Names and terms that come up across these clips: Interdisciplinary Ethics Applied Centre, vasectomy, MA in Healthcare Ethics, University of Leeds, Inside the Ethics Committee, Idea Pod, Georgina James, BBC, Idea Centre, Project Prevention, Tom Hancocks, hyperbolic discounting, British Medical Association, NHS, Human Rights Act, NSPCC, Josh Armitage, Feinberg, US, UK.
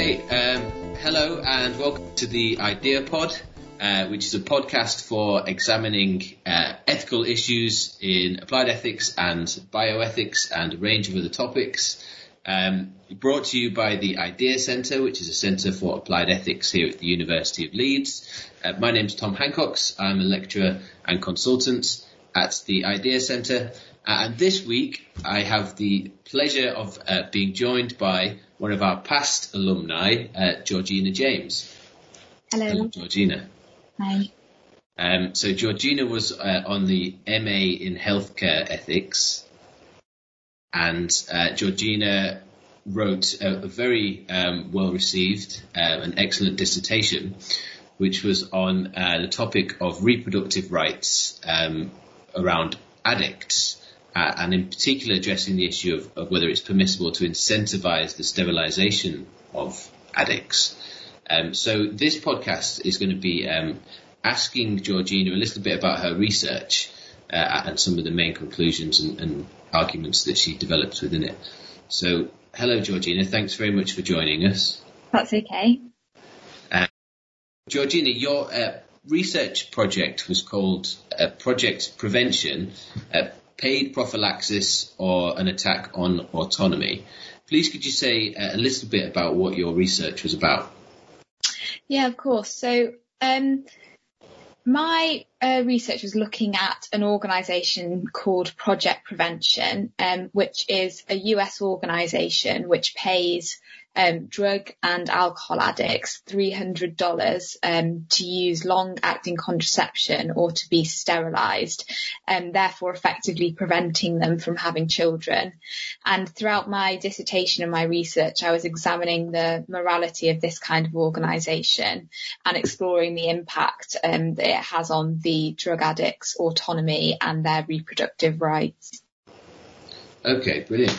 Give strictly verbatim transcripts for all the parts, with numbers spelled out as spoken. Okay, um, hello and welcome to the Idea Pod, uh, which is a podcast for examining uh, ethical issues in applied ethics and bioethics and a range of other topics. Um, brought to you by the Idea Centre, which is a centre for applied ethics here at the University of Leeds. Uh, my name's Tom Hancocks. I'm a lecturer and consultant at the Idea Centre. Uh, and this week, I have the pleasure of uh, being joined by one of our past alumni, uh, Georgina James. Hello. Hello, Georgina. Hi. Um, so Georgina was uh, on the M A in Healthcare Ethics, and uh, Georgina wrote a, a very um, well-received uh, and excellent dissertation, which was on uh, the topic of reproductive rights um, around addicts. Uh, and in particular addressing the issue of, of whether it's permissible to incentivize the sterilization of addicts. Um, so this podcast is going to be um, asking Georgina a little bit about her research uh, and some of the main conclusions and, and arguments that she developed within it. So hello, Georgina. Thanks very much for joining us. That's okay. Um, Georgina, your uh, research project was called uh, Project Prevention, uh, Paid Prophylaxis or an Attack on Autonomy. Please could you say a little bit about what your research was about? Yeah, of course. So um, my uh, research was looking at an organisation called Project Prevention, um, which is a U S organisation which pays um, drug and alcohol addicts three hundred dollars um, to use long-acting contraception or to be sterilised, and therefore effectively preventing them from having children. And throughout my dissertation and my research, I was examining the morality of this kind of organisation and exploring the impact um, that it has on the drug addicts' autonomy and their reproductive rights. Okay, brilliant.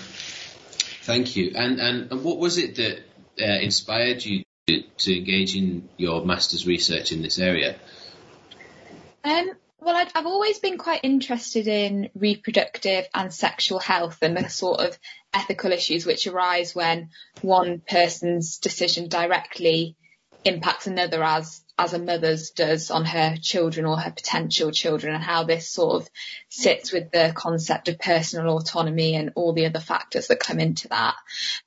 Thank you. And, and and what was it that uh, inspired you to, to engage in your master's research in this area? Um, well, I'd, I've always been quite interested in reproductive and sexual health and the sort of ethical issues which arise when one person's decision directly impacts another, as as a mother's does on her children or her potential children, and how this sort of sits with the concept of personal autonomy and all the other factors that come into that.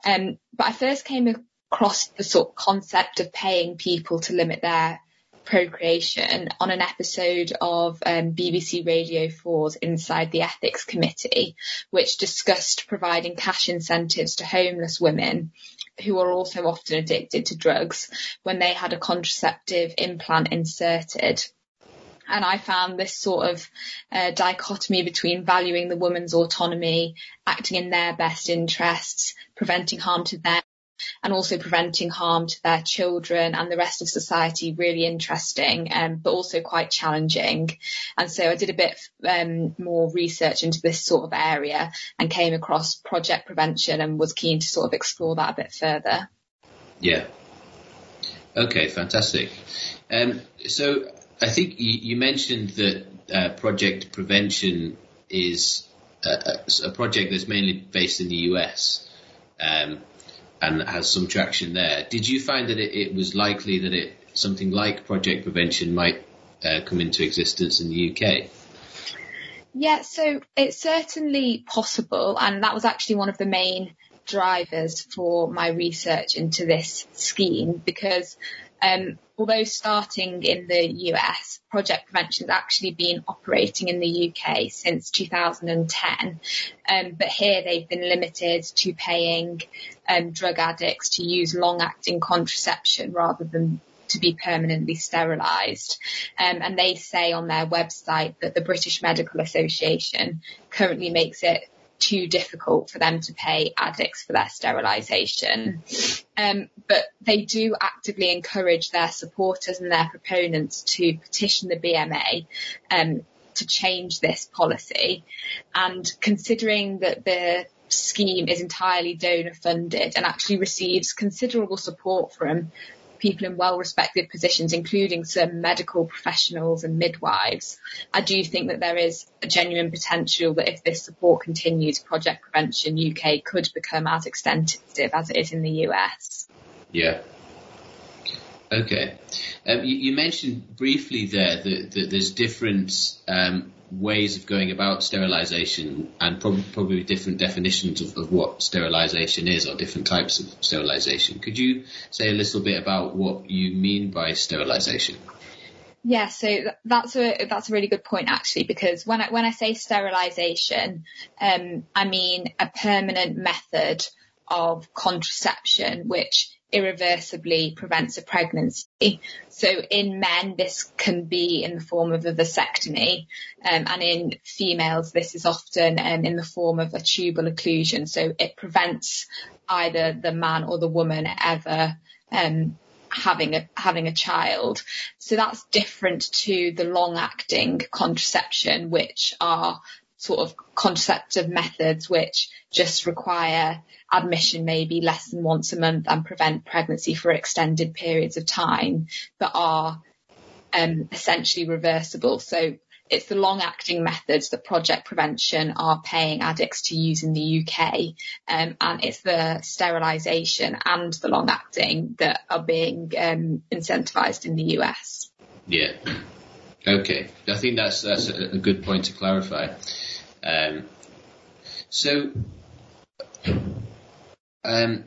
Um, but I first came across the sort of concept of paying people to limit their procreation on an episode of um, B B C Radio four's Inside the Ethics Committee, which discussed providing cash incentives to homeless women who are also often addicted to drugs when they had a contraceptive implant inserted. And I found this sort of uh, dichotomy between valuing the woman's autonomy, acting in their best interests, preventing harm to them, and also preventing harm to their children and the rest of society, really interesting, um, but also quite challenging. And so I did a bit um, more research into this sort of area and came across Project Prevention and was keen to sort of explore that a bit further. Yeah. Okay, fantastic. Um, so I think you, you mentioned that uh, Project Prevention is a, a project that's mainly based in the U S, um and has some traction there. Did you find that it, it was likely that it something like Project Prevention might uh, come into existence in the U K? Yeah, so it's certainly possible, and that was actually one of the main drivers for my research into this scheme, because um, although starting in the U S, Project Prevention has actually been operating in the U K since two thousand ten, um, but here they've been limited to paying um, drug addicts to use long-acting contraception rather than to be permanently sterilised. Um, and they say on their website that the British Medical Association currently makes it too difficult for them to pay addicts for their sterilisation. Um, but they do actively encourage their supporters and their proponents to petition the B M A um, to change this policy. And considering that the scheme is entirely donor funded and actually receives considerable support from people in well-respected positions, including some medical professionals and midwives, I do think that there is a genuine potential that if this support continues, Project Prevention U K could become as extensive as it is in the U S. Yeah. Okay. Um, you, you mentioned briefly there that, that there's different um, ways of going about sterilisation and prob- probably different definitions of, of what sterilisation is, or different types of sterilisation. Could you say a little bit about what you mean by sterilisation? Yeah, so that's a that's a really good point, actually, because when I, when I say sterilisation, um, I mean a permanent method of contraception which irreversibly prevents a pregnancy. So in men, this can be in the form of a vasectomy, um, and in females, this is often um, in the form of a tubal occlusion. So it prevents either the man or the woman ever um, having a having a child. So that's different to the long-acting contraception, which are sort of contraceptive methods which just require admission maybe less than once a month and prevent pregnancy for extended periods of time, but are um, essentially reversible. So it's the long-acting methods that Project Prevention are paying addicts to use in the U K, um, and it's the sterilisation and the long-acting that are being um, incentivised in the U S. Yeah. Okay. I think that's that's a good point to clarify. Um, so, um,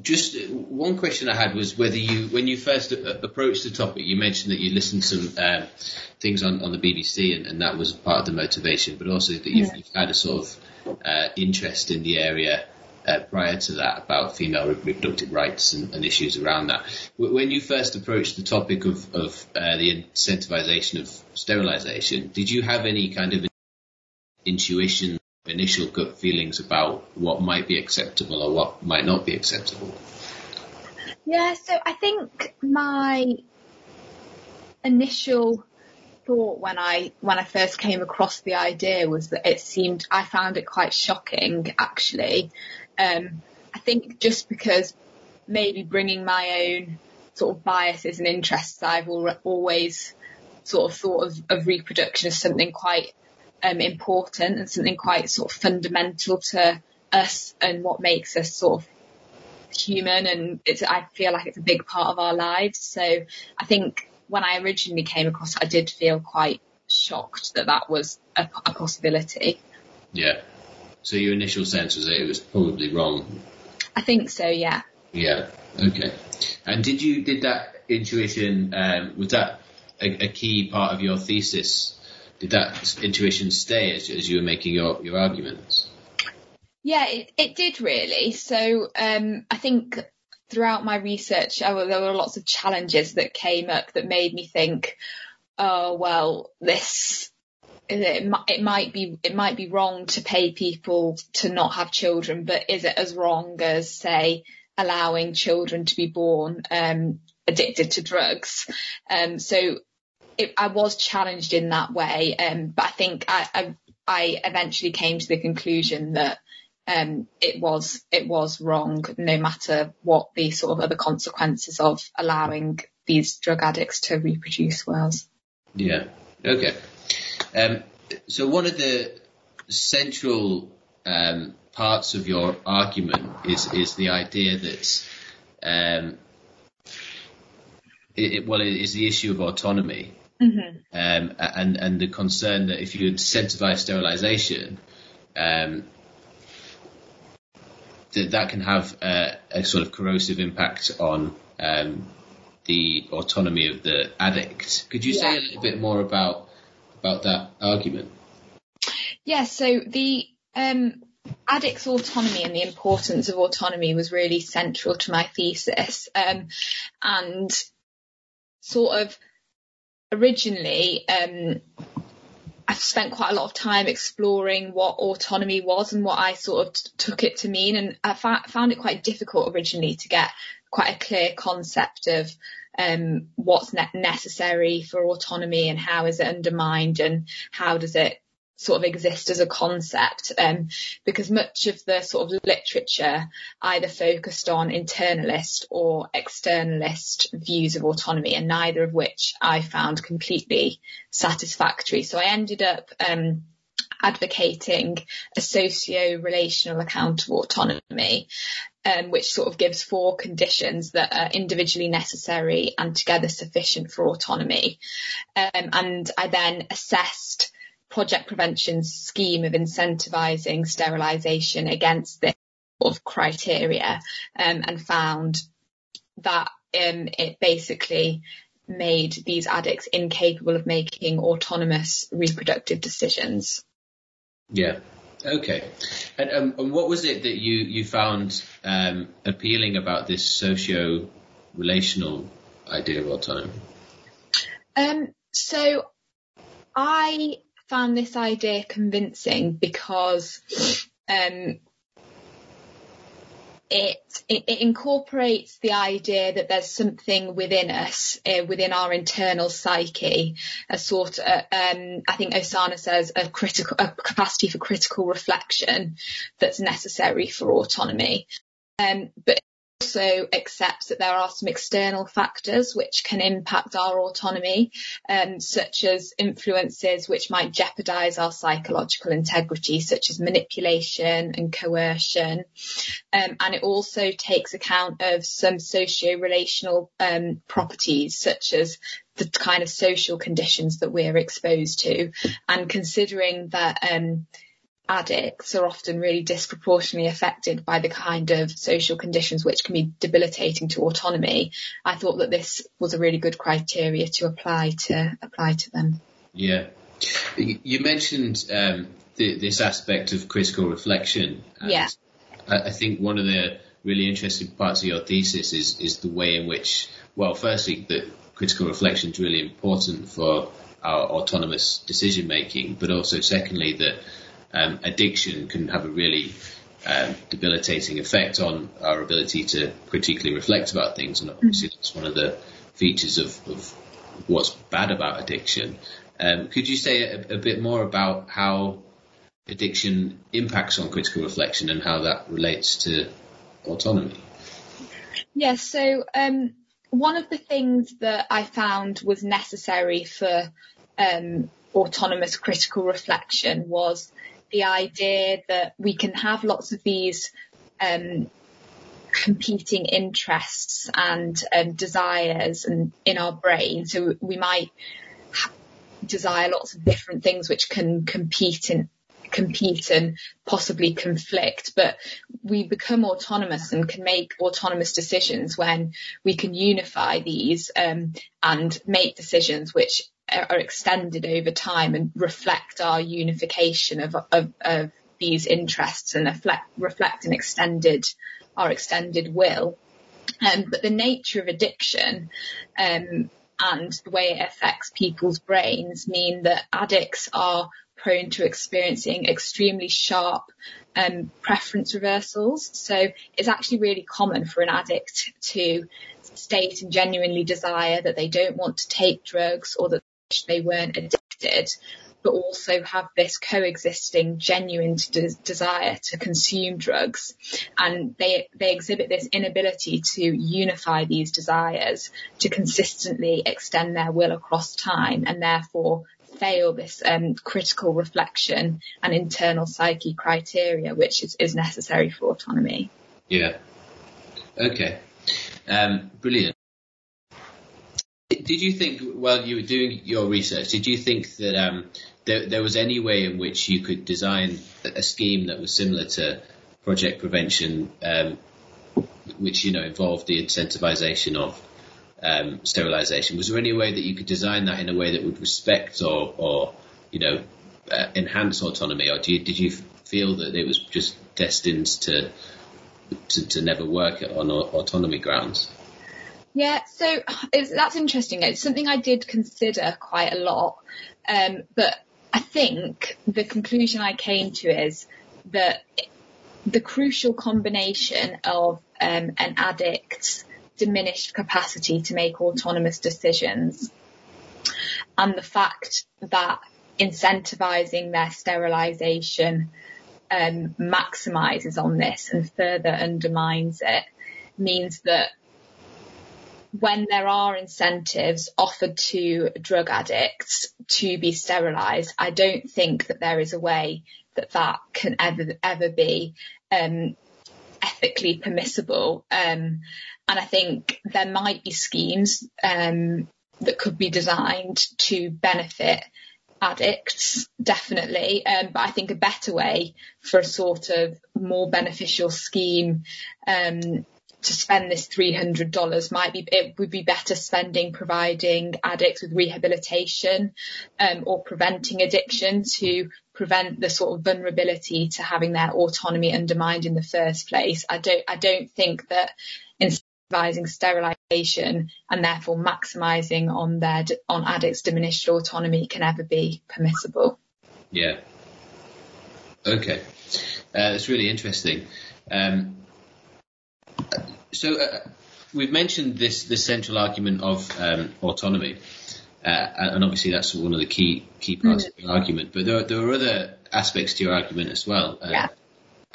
just one question I had was whether you, when you first approached the topic, you mentioned that you listened to some uh, things on, on the B B C, and, and that was part of the motivation, but also that you've, yeah. you've had a sort of uh, interest in the area uh, prior to that about female reproductive rights and, and issues around that. When you first approached the topic of, of uh, the incentivization of sterilization, did you have any kind of intuition, initial gut feelings about what might be acceptable or what might not be acceptable? Yeah, so I think my initial thought when I when I first came across the idea was that it seemed, I found it quite shocking, actually. Um, I think just because maybe bringing my own sort of biases and interests, I've al- always sort of thought of, of reproduction as something quite Um, important and something quite sort of fundamental to us and what makes us sort of human, and it's, I feel like it's a big part of our lives. So I think when I originally came across it, I did feel quite shocked that that was a, a possibility. Yeah. So your initial sense was that it was probably wrong? I think so, yeah. Yeah, okay. And did you, did that intuition, um, was that a, a key part of your thesis? Did that intuition stay as, as you were making your, your arguments? Yeah, it, it did really. So um, I think throughout my research, I, there were lots of challenges that came up that made me think, oh, well, this it, it might be it might be wrong to pay people to not have children, but is it as wrong as, say, allowing children to be born um, addicted to drugs? Um, so. It, I was challenged in that way, um, but I think I, I, I eventually came to the conclusion that um, it was it was wrong, no matter what the sort of other consequences of allowing these drug addicts to reproduce was. Yeah. Okay. Um, so one of the central um, parts of your argument is is the idea that um, it, it, well, it is the issue of autonomy. Mm-hmm. Um, and, and the concern that if you incentivize sterilisation, um, that that can have a, a sort of corrosive impact on um, the autonomy of the addict. Could you yeah. say a little bit more about about that argument? Yeah, so the um, addict's autonomy and the importance of autonomy was really central to my thesis, um, and sort of originally, um, I spent quite a lot of time exploring what autonomy was and what I sort of t- took it to mean. And I fa- found it quite difficult originally to get quite a clear concept of um, what's ne- necessary for autonomy and how is it undermined and how does it sort of exist as a concept, um, because much of the sort of literature either focused on internalist or externalist views of autonomy, and neither of which I found completely satisfactory. So I ended up um, advocating a socio-relational accountable autonomy, um, which sort of gives four conditions that are individually necessary and together sufficient for autonomy. Um, and I then assessed Project Prevention's scheme of incentivising sterilisation against this sort of criteria, um, and found that um, it basically made these addicts incapable of making autonomous reproductive decisions. Yeah. Okay. And, um, and what was it that you, you found um, appealing about this socio-relational idea of autonomy? Um, so I found this idea convincing because um, It, it, it incorporates the idea that there's something within us, uh, within our internal psyche, a sort of, um, I think Osana says, a critical a capacity for critical reflection that's necessary for autonomy. Um, but it also accepts that there are some external factors which can impact our autonomy, um, such as influences which might jeopardise our psychological integrity, such as manipulation and coercion. Um, and it also takes account of some socio-relational um, properties, such as the kind of social conditions that we're exposed to. And considering that um, addicts are often really disproportionately affected by the kind of social conditions which can be debilitating to autonomy, I thought that this was a really good criteria to apply to apply to them. Yeah. You mentioned um, the, this aspect of critical reflection. Yeah. I think one of the really interesting parts of your thesis is, is the way in which, well, firstly, that critical reflection is really important for our autonomous decision making, but also secondly that um, addiction can have a really um, debilitating effect on our ability to critically reflect about things, and obviously mm-hmm. that's one of the features of, of what's bad about addiction. Um, could you say a, a bit more about how addiction impacts on critical reflection and how that relates to autonomy? Yeah, so um, one of the things that I found was necessary for um, autonomous critical reflection was the idea that we can have lots of these um, competing interests and um, desires and in our brain. So we might desire lots of different things which can compete in compete and possibly conflict, but we become autonomous and can make autonomous decisions when we can unify these um, and make decisions which are extended over time and reflect our unification of of, of these interests and reflect, reflect and extended our extended will. Um, but the nature of addiction um, and the way it affects people's brains mean that addicts are prone to experiencing extremely sharp um, preference reversals. So it's actually really common for an addict to state and genuinely desire that they don't want to take drugs or that they weren't addicted, but also have this coexisting genuine de- desire to consume drugs. And they they exhibit this inability to unify these desires, to consistently extend their will across time, and therefore fail this um, critical reflection and internal psyche criteria, which is, is necessary for autonomy. Yeah. Okay. Um, brilliant. Did you think, while you were doing your research, did you think that um, there, there was any way in which you could design a scheme that was similar to Project Prevention, um, which, you know, involved the incentivization of Um, sterilization? Was there any way that you could design that in a way that would respect or, or you know, uh, enhance autonomy, or do you, did you feel that it was just destined to to, to never work on autonomy grounds? Yeah, so it's, that's interesting. It's something I did consider quite a lot, um, but I think the conclusion I came to is that the crucial combination of um, an addict's diminished capacity to make autonomous decisions and the fact that incentivizing their sterilization um, maximizes on this and further undermines it means that when there are incentives offered to drug addicts to be sterilised, I don't think that there is a way that that can ever, ever be um, ethically permissible. Um, and I think there might be schemes um, that could be designed to benefit addicts, definitely. Um, but I think a better way for a sort of more beneficial scheme um, to spend this three hundred dollars might be, it would be better spending providing addicts with rehabilitation um, or preventing addiction to prevent the sort of vulnerability to having their autonomy undermined in the first place. I don't, I don't think that incentivizing sterilisation and therefore maximising on their, on addicts' diminished autonomy can ever be permissible. Yeah. Okay. Uh, that's really interesting. Um, So uh, we've mentioned this, this central argument of um, autonomy, uh, and obviously that's one of the key key parts mm. of your argument. But there are, there are other aspects to your argument as well. Uh, yeah.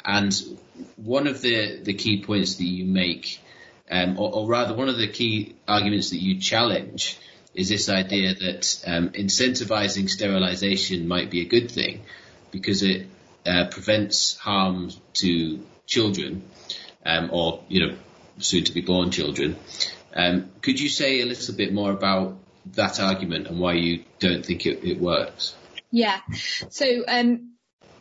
And one of the, the key points that you make, um, or, or rather one of the key arguments that you challenge, is this idea that um, incentivizing sterilization might be a good thing because it uh, prevents harm to children um, or, you know, soon-to-be-born children. Um, could you say a little bit more about that argument and why you don't think it, it works? Yeah. So, um,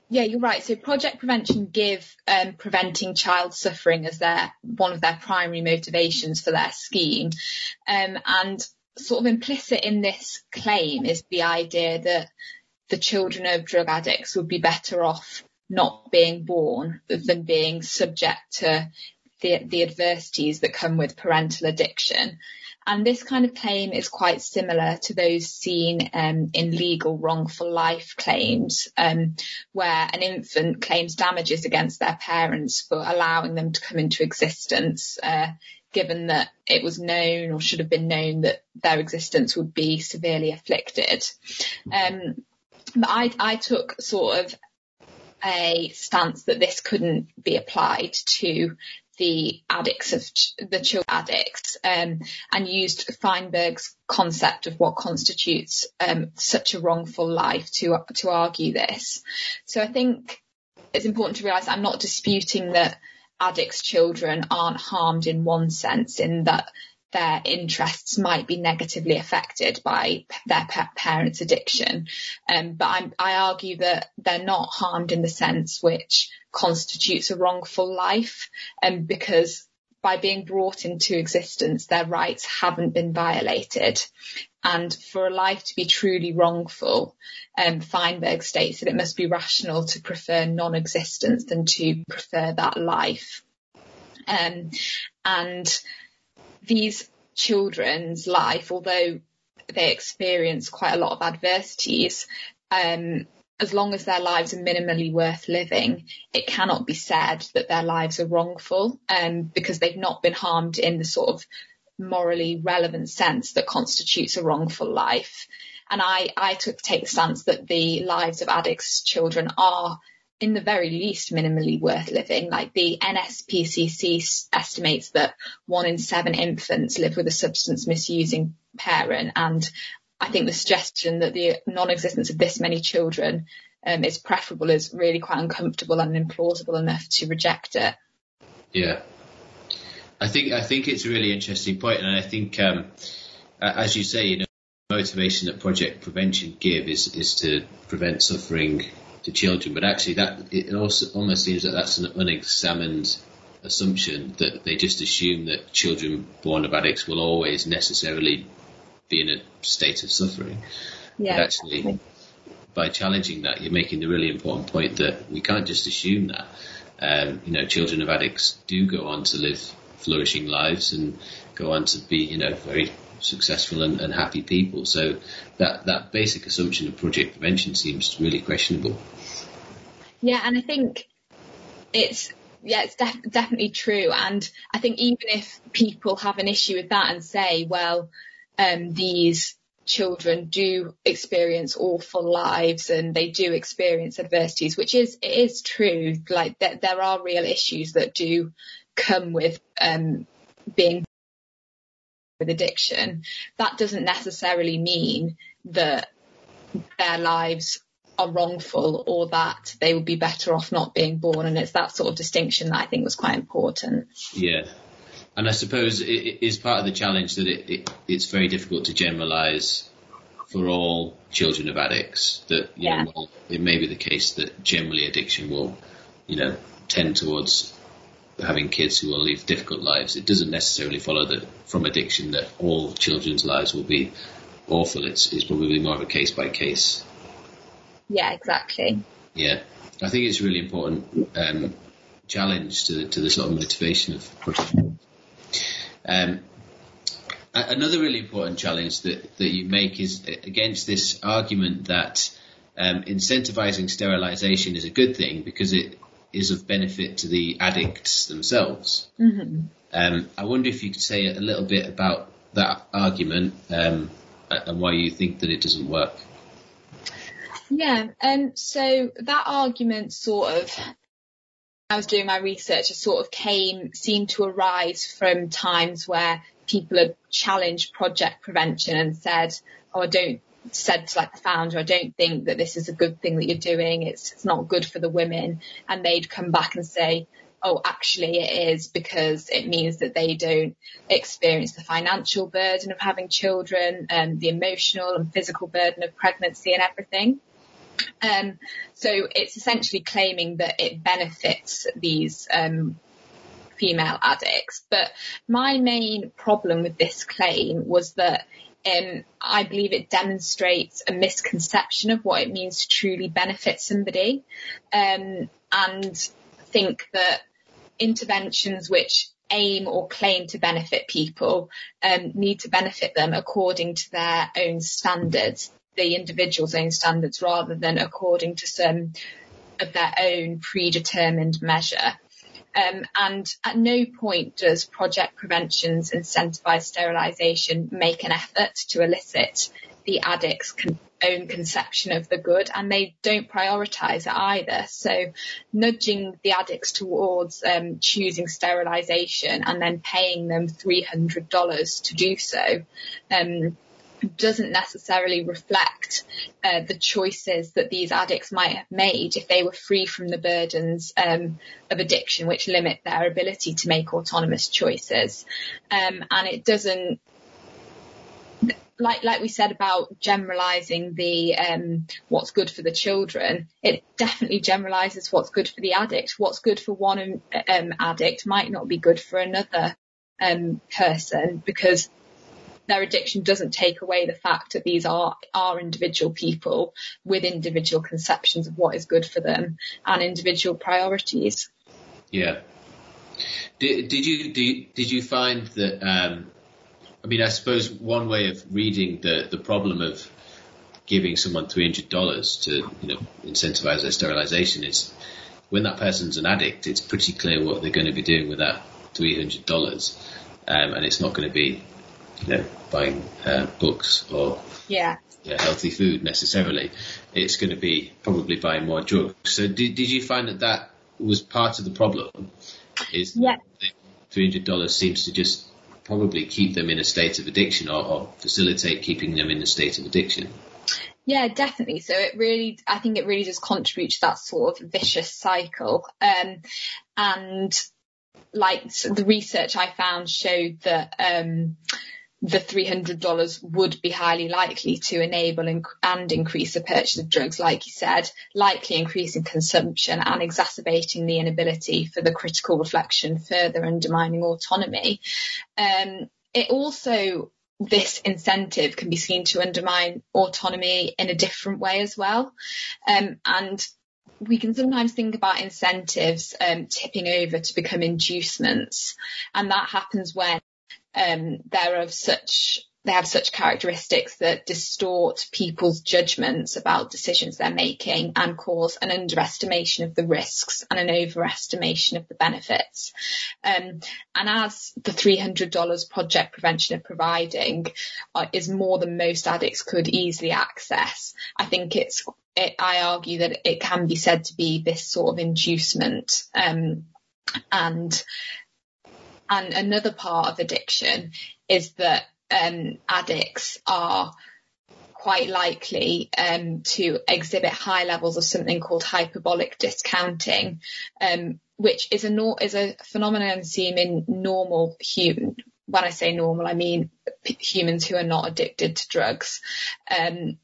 yeah, you're right. So Project Prevention give um, preventing child suffering as their one of their primary motivations for their scheme. Um, and sort of implicit in this claim is the idea that the children of drug addicts would be better off not being born than being subject to The, the adversities that come with parental addiction. And this kind of claim is quite similar to those seen um, in legal wrongful life claims, um, where an infant claims damages against their parents for allowing them to come into existence, uh, given that it was known or should have been known that their existence would be severely afflicted. Um, but I, I took sort of a stance that this couldn't be applied to the addicts of ch- the children addicts um, and used Feinberg's concept of what constitutes um, such a wrongful life to to argue this. So I think it's important to realise I'm not disputing that addicts' children aren't harmed in one sense, in that their interests might be negatively affected by their pe- parents' addiction. Um, but I'm, I argue that they're not harmed in the sense which constitutes a wrongful life, and um, because by being brought into existence, their rights haven't been violated. And for a life to be truly wrongful, um, Feinberg states that it must be rational to prefer non-existence than to prefer that life. Um, and these children's life, although they experience quite a lot of adversities, um, as long as their lives are minimally worth living, it cannot be said that their lives are wrongful, um, because they've not been harmed in the sort of morally relevant sense that constitutes a wrongful life. And I, I took take the stance that the lives of addicts' children are, in the very least, minimally worth living. Like the N S P C C estimates that one in seven infants live with a substance misusing parent, and I think the suggestion that the non-existence of this many children um, is preferable is really quite uncomfortable and implausible enough to reject it. Yeah, I think I think it's a really interesting point, and I think, um, as you say, you know, the motivation that Project Prevention give is is to prevent suffering to children, but actually that it also almost seems that that's an unexamined assumption, that they just assume that children born of addicts will always necessarily be in a state of suffering. Yeah, but actually, exactly. By challenging that, you're making the really important point that we can't just assume that. Um, you know, children of addicts do go on to live flourishing lives and go on to be, you know, very successful and, and happy people. So that, that basic assumption of Project Prevention seems really questionable. Yeah, and I think it's, yeah, it's def- definitely true. And I think even if people have an issue with that and say, well, um, these children do experience awful lives and they do experience adversities, which is, it is true. Like that there, there are real issues that do come with um, being with addiction, that doesn't necessarily mean that their lives are wrongful or that they would be better off not being born. And it's that sort of distinction that I think was quite important. Yeah. And I suppose it is part of the challenge that it, it, it's very difficult to generalise for all children of addicts, that you yeah. know, well, it may be the case that generally addiction will, you know, tend towards having kids who will lead difficult lives. It doesn't necessarily follow that from addiction that all children's lives will be awful. It's, it's probably more of a case by case. Yeah, exactly. Yeah, I think it's a really important um, challenge to to the sort of motivation of Project. Um, another really important challenge that, that you make is against this argument that um, incentivizing sterilisation is a good thing because it is of benefit to the addicts themselves. Mm-hmm. Um, I wonder if you could say a little bit about that argument um, and why you think that it doesn't work. Yeah, um, so that argument sort of, I was doing my research, it sort of came, seemed to arise from times where people had challenged Project Prevention and said, oh, I don't, said to like the founder, I don't think that this is a good thing that you're doing, it's, it's not good for the women. And they'd come back and say, oh, actually it is, because it means that they don't experience the financial burden of having children and the emotional and physical burden of pregnancy and everything. Um, so it's essentially claiming that it benefits these um, female addicts. But my main problem with this claim was that um, I believe it demonstrates a misconception of what it means to truly benefit somebody, um, and think that interventions which aim or claim to benefit people um, need to benefit them according to their own standards. The individual's own standards rather than according to some of their own predetermined measure. Um, and at no point does Project Prevention's incentivised sterilisation make an effort to elicit the addict's con- own conception of the good, and they don't prioritise it either. So nudging the addicts towards um, choosing sterilisation and then paying them three hundred dollars to do so um, doesn't necessarily reflect uh, the choices that these addicts might have made if they were free from the burdens um, of addiction, which limit their ability to make autonomous choices. Um, and it doesn't, like like we said about generalising the um, what's good for the children, it definitely generalises what's good for the addict. What's good for one um, addict might not be good for another um, person, because their addiction doesn't take away the fact that these are, are individual people with individual conceptions of what is good for them and individual priorities. Yeah. Did, did you did, did you find that, um, I mean, I suppose one way of reading the, the problem of giving someone three hundred dollars to, you know, incentivize their sterilization is when that person's an addict, it's pretty clear what they're going to be doing with that three hundred dollars. Um, and it's not going to be, you know, buying uh, books or yeah. yeah, healthy food necessarily. It's going to be probably buying more drugs. So did did you find that that was part of the problem? Is yeah. three hundred dollars seems to just probably keep them in a state of addiction, or, or facilitate keeping them in a state of addiction? Yeah, definitely. So it really, I think it really does contribute to that sort of vicious cycle. Um, and like so the research I found showed that um, the three hundred dollars would be highly likely to enable and, and increase the purchase of drugs, like you said, likely increasing consumption and exacerbating the inability for the critical reflection, further undermining autonomy. Um, it also, this incentive can be seen to undermine autonomy in a different way as well. Um, and we can sometimes think about incentives um, tipping over to become inducements. And that happens when Um, they're of such, they have such characteristics that distort people's judgments about decisions they're making and cause an underestimation of the risks and an overestimation of the benefits. Um, and as the three hundred dollars Project Prevention are providing uh, is more than most addicts could easily access, I think it's, it, I argue that it can be said to be this sort of inducement. Um, and And another part of addiction is that um, addicts are quite likely um, to exhibit high levels of something called hyperbolic discounting, um, which is a nor- is a phenomenon seen in normal human. When I say normal, I mean p- humans who are not addicted to drugs, um,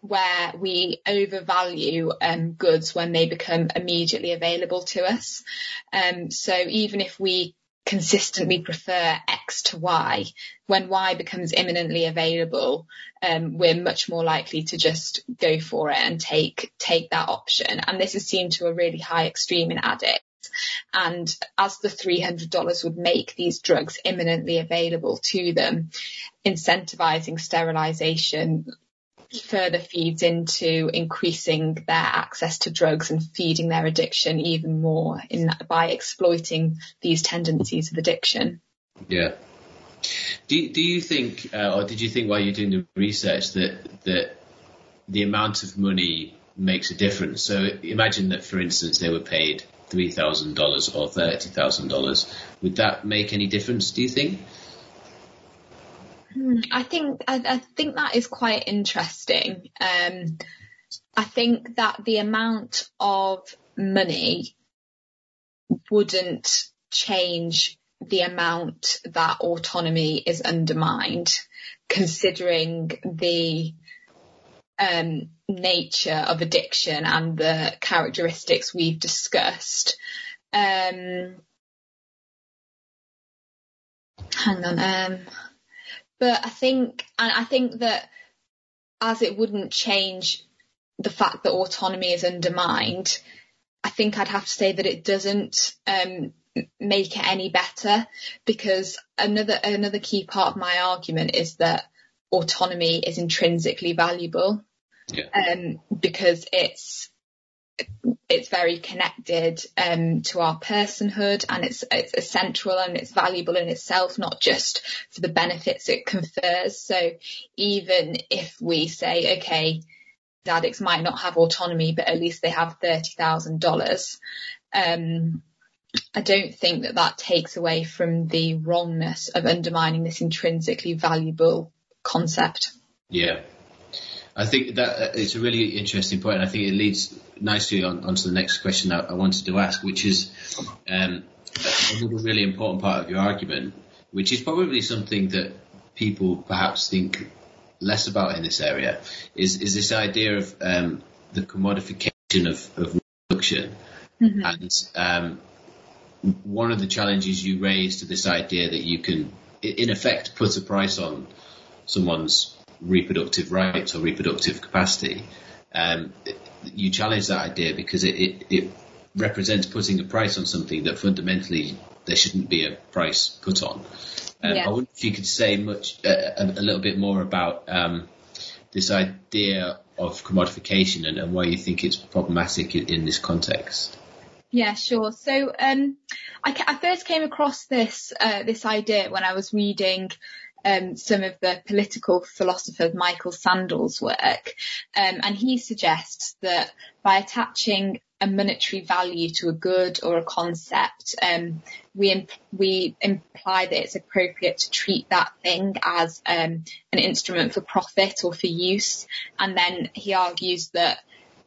where we overvalue um, goods when they become immediately available to us. Um, so even if we consistently prefer X to Y, when Y becomes imminently available, um, we're much more likely to just go for it and take take that option. And this is seen to a really high extreme in addicts. And as the three hundred dollars would make these drugs imminently available to them, incentivizing sterilization further feeds into increasing their access to drugs and feeding their addiction even more in that, by exploiting these tendencies of addiction. Yeah. Do, do you think, uh, or did you think while you're doing the research that, that the amount of money makes a difference? So imagine that, for instance, they were paid three thousand dollars or thirty thousand dollars. Would that make any difference, do you think? I think I, I think that is quite interesting. Um, I think that the amount of money wouldn't change the amount that autonomy is undermined, considering the Um, nature of addiction and the characteristics we've discussed. Um, hang on. Um, but I think, and I think that as it wouldn't change the fact that autonomy is undermined, I think I'd have to say that it doesn't um, make it any better, because another another key part of my argument is that autonomy is intrinsically valuable. Yeah. Um, because it's it's very connected um, to our personhood, and it's it's essential and it's valuable in itself, not just for the benefits it confers. So even if we say, okay, the addicts might not have autonomy, but at least they have thirty thousand dollars, um, I don't think that that takes away from the wrongness of undermining this intrinsically valuable concept. Yeah. I think that it's a really interesting point, and I think it leads nicely on, on to the next question I, I wanted to ask, which is um, another really important part of your argument, which is probably something that people perhaps think less about in this area, is, is this idea of um, the commodification of, of production. Mm-hmm. And um, one of the challenges you raised to this idea that you can, in effect, put a price on someone's reproductive rights or reproductive capacity, um, you challenge that idea because it, it, it represents putting a price on something that fundamentally there shouldn't be a price put on. Um, yeah. I wonder if you could say much, uh, a, a little bit more about um, this idea of commodification and, and why you think it's problematic in, in this context. Yeah, sure. So um, I, I first came across this uh, this idea when I was reading Um, some of the political philosopher Michael Sandel's work, um, and he suggests that by attaching a monetary value to a good or a concept, um, we imp- we imply that it's appropriate to treat that thing as um, an instrument for profit or for use. And then he argues that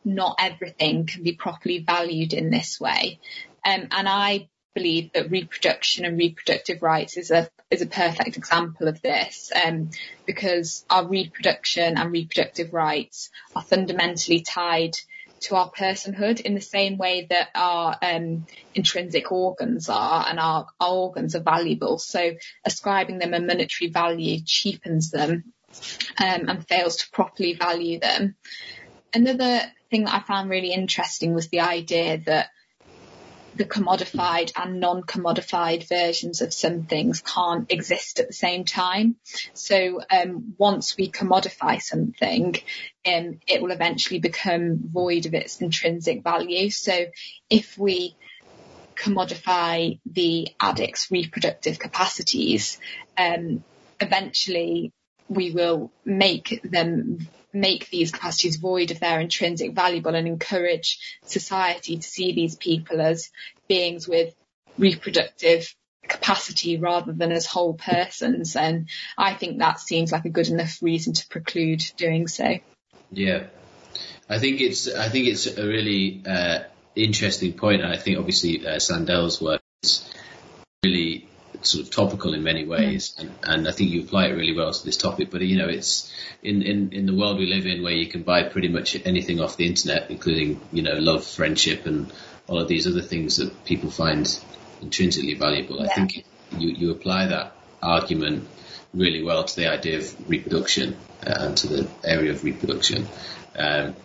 not everything can be properly valued in this way, um, and I believe that reproduction and reproductive rights is a is a perfect example of this, um, because our reproduction and reproductive rights are fundamentally tied to our personhood in the same way that our um, intrinsic organs are, and our, our organs are valuable. So ascribing them a monetary value cheapens them um, and fails to properly value them. Another thing that I found really interesting was the idea that the commodified and non-commodified versions of some things can't exist at the same time. So um, once we commodify something, um, it will eventually become void of its intrinsic value. So if we commodify the addict's reproductive capacities, um, eventually we will make them make these capacities void of their intrinsic value, and encourage society to see these people as beings with reproductive capacity rather than as whole persons. And I think that seems like a good enough reason to preclude doing so. Yeah, I think it's I think it's a really uh, interesting point. And I think obviously uh, Sandel's work is really sort of topical in many ways, and, and I think you apply it really well to this topic. But you know, it's in, in, in the world we live in, where you can buy pretty much anything off the internet, including, you know, love, friendship, and all of these other things that people find intrinsically valuable. Yeah. I think you, you apply that argument really well to the idea of reproduction uh, and to the area of reproduction. Um,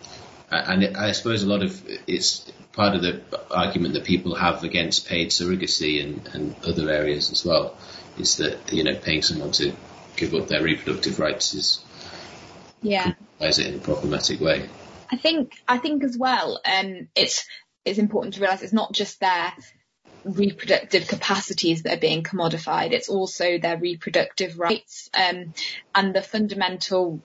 and I suppose a lot of it's part of the argument that people have against paid surrogacy and, and other areas as well, is that, you know, paying someone to give up their reproductive rights is, yeah, is it in a problematic way. I think I think as well, um, it's it's important to realise it's not just their reproductive capacities that are being commodified; it's also their reproductive rights, um, and the fundamental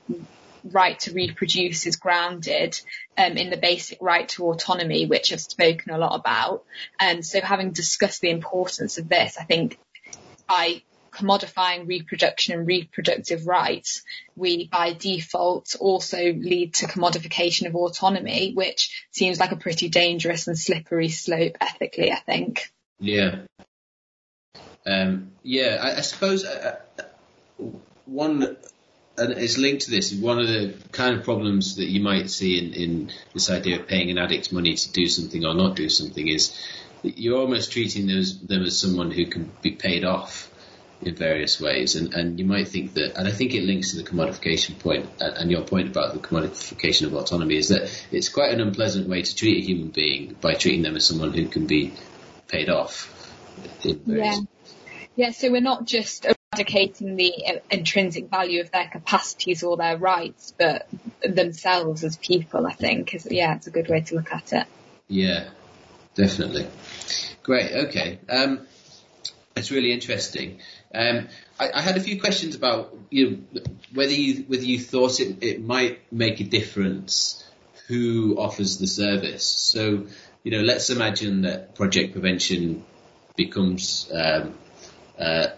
right to reproduce is grounded um, in the basic right to autonomy, which I've spoken a lot about. And so, having discussed the importance of this, I think by commodifying reproduction and reproductive rights, we by default also lead to commodification of autonomy, which seems like a pretty dangerous and slippery slope ethically, I think. Yeah. Um, yeah, I, I suppose uh, one... And it's linked to this. One of the kind of problems that you might see in, in this idea of paying an addict money to do something or not do something is that you're almost treating those, them as someone who can be paid off in various ways. And, and you might think that, and I think it links to the commodification point and your point about the commodification of autonomy, is that it's quite an unpleasant way to treat a human being, by treating them as someone who can be paid off in various ways. Yeah, so we're not just eradicating the intrinsic value of their capacities or their rights, but themselves as people, I think. Is, yeah, it's a good way to look at it. Yeah, definitely. Great, okay. Um, it's really interesting. Um, I, I had a few questions about, you know, whether you whether you thought it, it might make a difference who offers the service. So, you know, let's imagine that Project Prevention becomes... Um, Uh,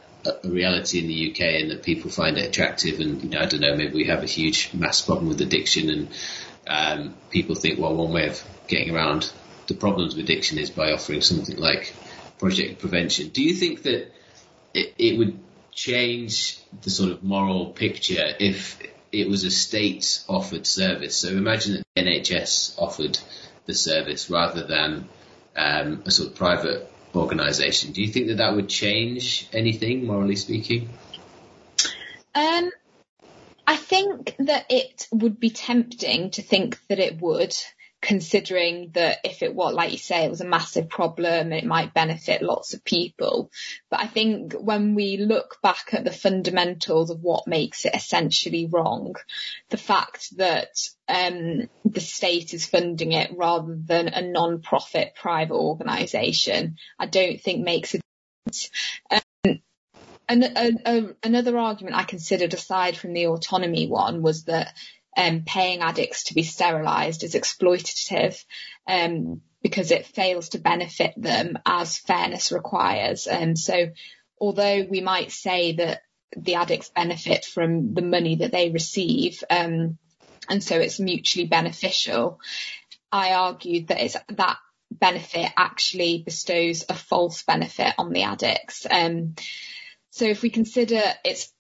a reality in the U K, and that people find it attractive, and, you know, I don't know, maybe we have a huge mass problem with addiction, and um, people think, well, one way of getting around the problems with addiction is by offering something like Project Prevention. Do you think that it, it would change the sort of moral picture if it was a state-offered service? So imagine that the N H S offered the service rather than um, a sort of private organisation. Do you think that that would change anything, morally speaking? Um, I think that it would be tempting to think that it would, considering that if it was, like you say, it was a massive problem, it might benefit lots of people. But I think when we look back at the fundamentals of what makes it essentially wrong, the fact that um, the state is funding it rather than a non-profit private organisation, I don't think makes a difference. Um, and, a, a, another argument I considered aside from the autonomy one was that Um, paying addicts to be sterilised is exploitative um, because it fails to benefit them as fairness requires. Um, so although we might say that the addicts benefit from the money that they receive, um, and so it's mutually beneficial, I argued that it's, that benefit actually bestows a false benefit on the addicts. Um, so if we consider it's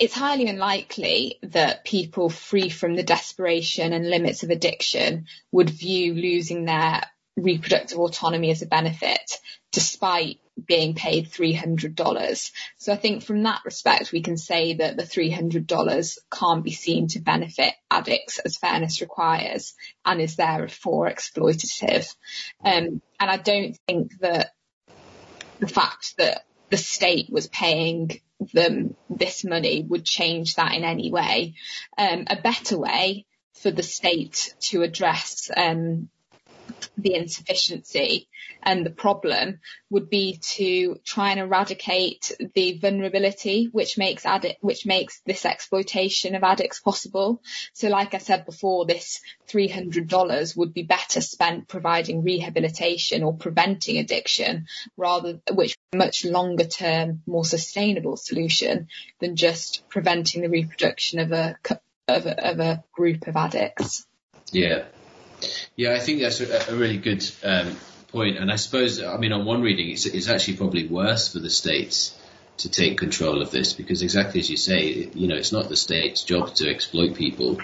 It's highly unlikely that people free from the desperation and limits of addiction would view losing their reproductive autonomy as a benefit, despite being paid three hundred dollars. So I think from that respect, we can say that the three hundred dollars can't be seen to benefit addicts as fairness requires and is therefore exploitative. Um, and I don't think that the fact that the state was paying them this money would change that in any way. Um, a better way for the state to address um, the insufficiency and the problem would be to try and eradicate the vulnerability which makes addict, which makes this exploitation of addicts possible. So like I said before, this three hundred dollars would be better spent providing rehabilitation or preventing addiction, rather, which is a much longer term, more sustainable solution than just preventing the reproduction of a, of a, of a group of addicts. Yeah. Yeah, I think that's a, a really good um, point. And I suppose, I mean, on one reading, it's, it's actually probably worse for the states to take control of this, because exactly as you say, you know, it's not the state's job to exploit people.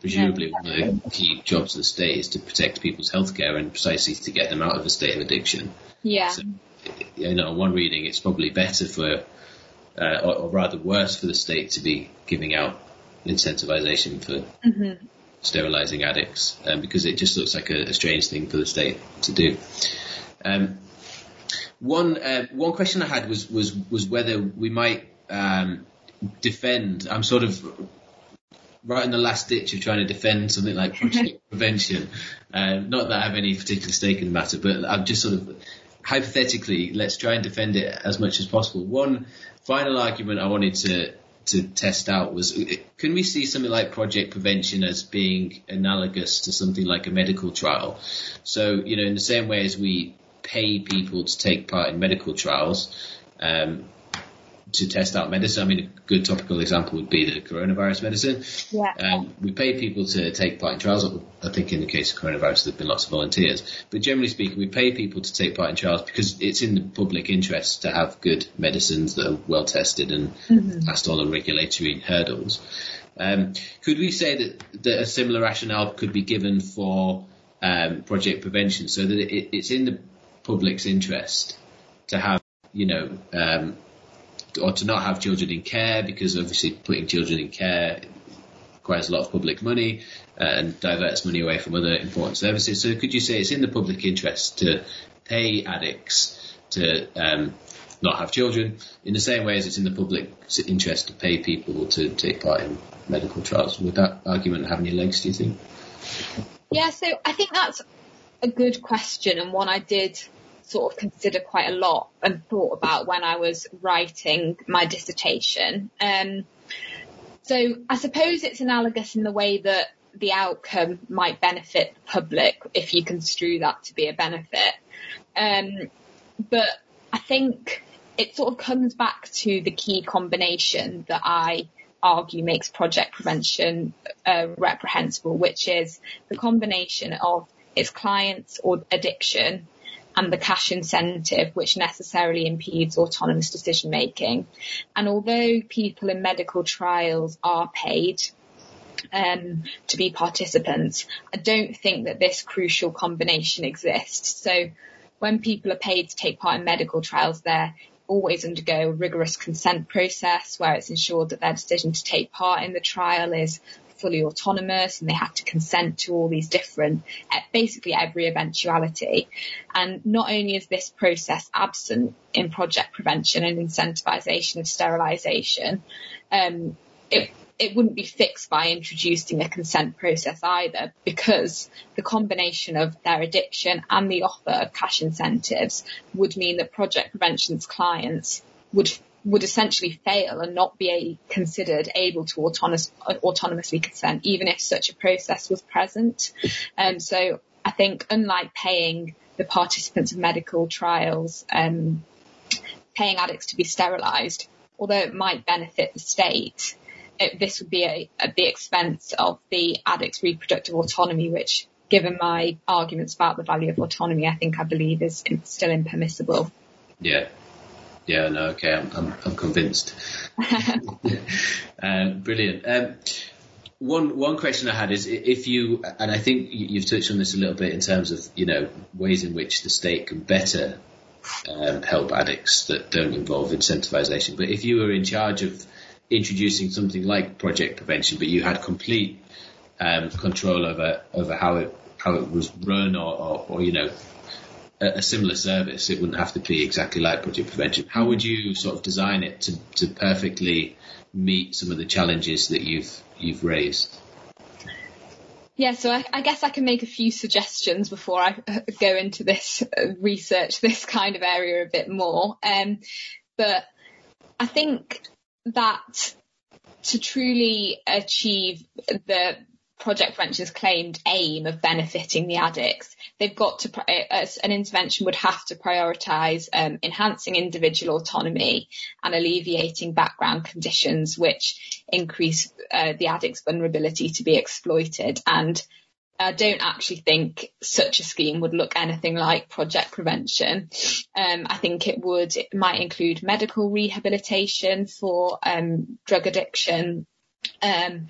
Presumably one of the key jobs of the state is to protect people's healthcare and precisely to get them out of a state of addiction. Yeah. So, you know, on one reading, it's probably better for, uh, or, or rather worse for the state to be giving out incentivization for... Mm-hmm. sterilizing addicts, um, because it just looks like a, a strange thing for the state to do. Um, one uh, one question I had was was was whether we might um, defend. I'm sort of right in the last ditch of trying to defend something like Project Prevention. Um, not that I have any particular stake in the matter, but I'm just sort of hypothetically. Let's try and defend it as much as possible. One final argument I wanted to. to test out was, can we see something like Project Prevention as being analogous to something like a medical trial? So, you know, in the same way as we pay people to take part in medical trials um, to test out medicine, I mean, a good topical example would be the coronavirus medicine. Yeah. Um, we pay people to take part in trials. I think in the case of coronavirus, there have been lots of volunteers. But generally speaking, we pay people to take part in trials because it's in the public interest to have good medicines that are well tested and mm-hmm. past all the regulatory hurdles. Um, could we say that, that a similar rationale could be given for um, Project Prevention, so that it, it's in the public's interest to have, you know, um, or to not have children in care, because obviously putting children in care requires a lot of public money and diverts money away from other important services. So could you say it's in the public interest to pay addicts to um, not have children in the same way as it's in the public interest to pay people to take part in medical trials? Would that argument have any legs, do you think? Yeah, so I think that's a good question, and one I did sort of consider quite a lot and thought about when I was writing my dissertation. Um, so I suppose it's analogous in the way that the outcome might benefit the public, if you construe that to be a benefit. Um, but I think it sort of comes back to the key combination that I argue makes Project Prevention uh, reprehensible, which is the combination of its clients or addiction and the cash incentive, which necessarily impedes autonomous decision making. And although people in medical trials are paid um, to be participants, I don't think that this crucial combination exists. So when people are paid to take part in medical trials, they're always undergo a rigorous consent process where it's ensured that their decision to take part in the trial is fully autonomous, and they have to consent to all these different, basically every eventuality. And not only is this process absent in Project Prevention and incentivization of sterilisation, um, it, it wouldn't be fixed by introducing a consent process either, because the combination of their addiction and the offer of cash incentives would mean that Project Prevention's clients would would essentially fail and not be a, considered able to autonomous, autonomously consent, even if such a process was present. Um, so I think, unlike paying the participants of medical trials, um, paying addicts to be sterilised, although it might benefit the state, it, this would be a, at the expense of the addict's reproductive autonomy, which, given my arguments about the value of autonomy, I think I believe is in, still impermissible. Yeah. Yeah, no, okay, I'm I'm, I'm convinced. um, brilliant. Um, one one question I had is if you, and I think you've touched on this a little bit in terms of, you know, ways in which the state can better um, help addicts that don't involve incentivization. But if you were in charge of introducing something like Project Prevention, but you had complete um, control over over how it how it was run, or, or, or you know, a similar service, it wouldn't have to be exactly like Project Prevention. How would you sort of design it to, to perfectly meet some of the challenges that you've you've raised? Yeah, so I, I guess I can make a few suggestions before I go into this uh, research, this kind of area a bit more. Um, but I think that to truly achieve the Project Prevention's claimed aim of benefiting the addicts, they've got to, an intervention would have to prioritise um, enhancing individual autonomy and alleviating background conditions which increase uh, the addict's vulnerability to be exploited. And I don't actually think such a scheme would look anything like Project Prevention. Um, I think it would, it might include medical rehabilitation for um, drug addiction, um,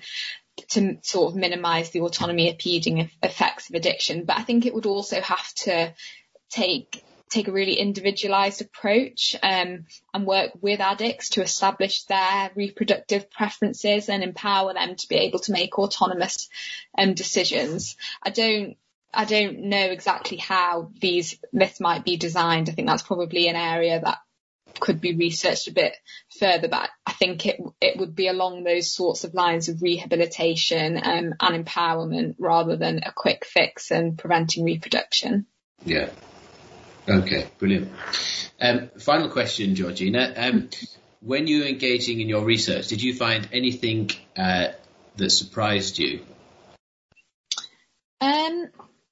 to sort of minimise the autonomy impeding effects of addiction. But I think it would also have to take take a really individualised approach um, and work with addicts to establish their reproductive preferences and empower them to be able to make autonomous um, decisions. I don't I don't know exactly how these this might be designed. I think that's probably an area that could be researched a bit further, but I think it it would be along those sorts of lines of rehabilitation um, and empowerment rather than a quick fix and preventing reproduction. Yeah. Okay, brilliant. Um, final question, Georgina. Um, when you were engaging in your research, did you find anything uh, that surprised you? Um.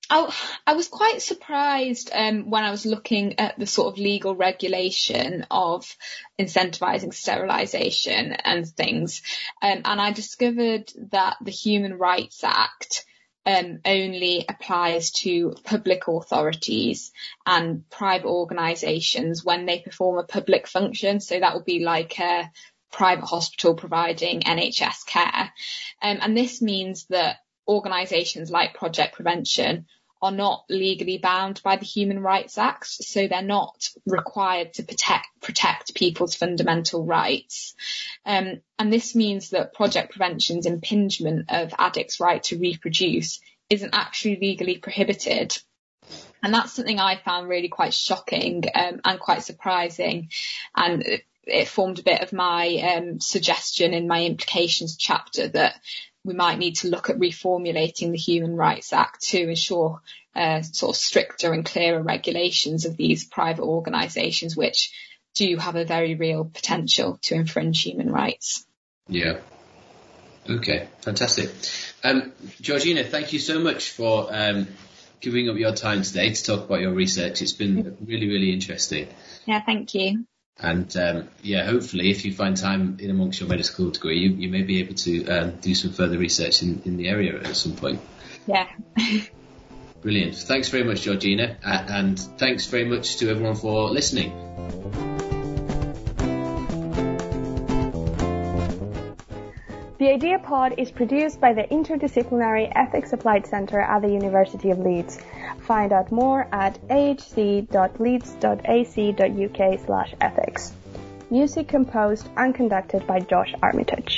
I, I was quite surprised um, when I was looking at the sort of legal regulation of incentivising sterilisation and things. Um, and I discovered that the Human Rights Act um, only applies to public authorities and private organisations when they perform a public function. So that would be like a private hospital providing N H S care. Um, and this means that organisations like Project Prevention are not legally bound by the Human Rights Act, so they're not required to protect protect people's fundamental rights. Um, and this means that Project Prevention's impingement of addicts' right to reproduce isn't actually legally prohibited. And that's something I found really quite shocking um, and quite surprising. And it, it formed a bit of my um, suggestion in my implications chapter that we might need to look at reformulating the Human Rights Act to ensure uh, sort of stricter and clearer regulations of these private organisations, which do have a very real potential to infringe human rights. Yeah. Okay, fantastic. Um, Georgina, thank you so much for um, giving up your time today to talk about your research. It's been really, really interesting. Yeah, thank you. And um, yeah, hopefully, if you find time in amongst your medical degree, you, you may be able to um, do some further research in, in the area at some point. Yeah. Brilliant. Thanks very much, Georgina. Uh, and thanks very much to everyone for listening. The Idea Pod is produced by the Interdisciplinary Ethics Applied Centre at the University of Leeds. Find out more at a h c dot leeds dot a c dot u k slash ethics. Music composed and conducted by Josh Armitage.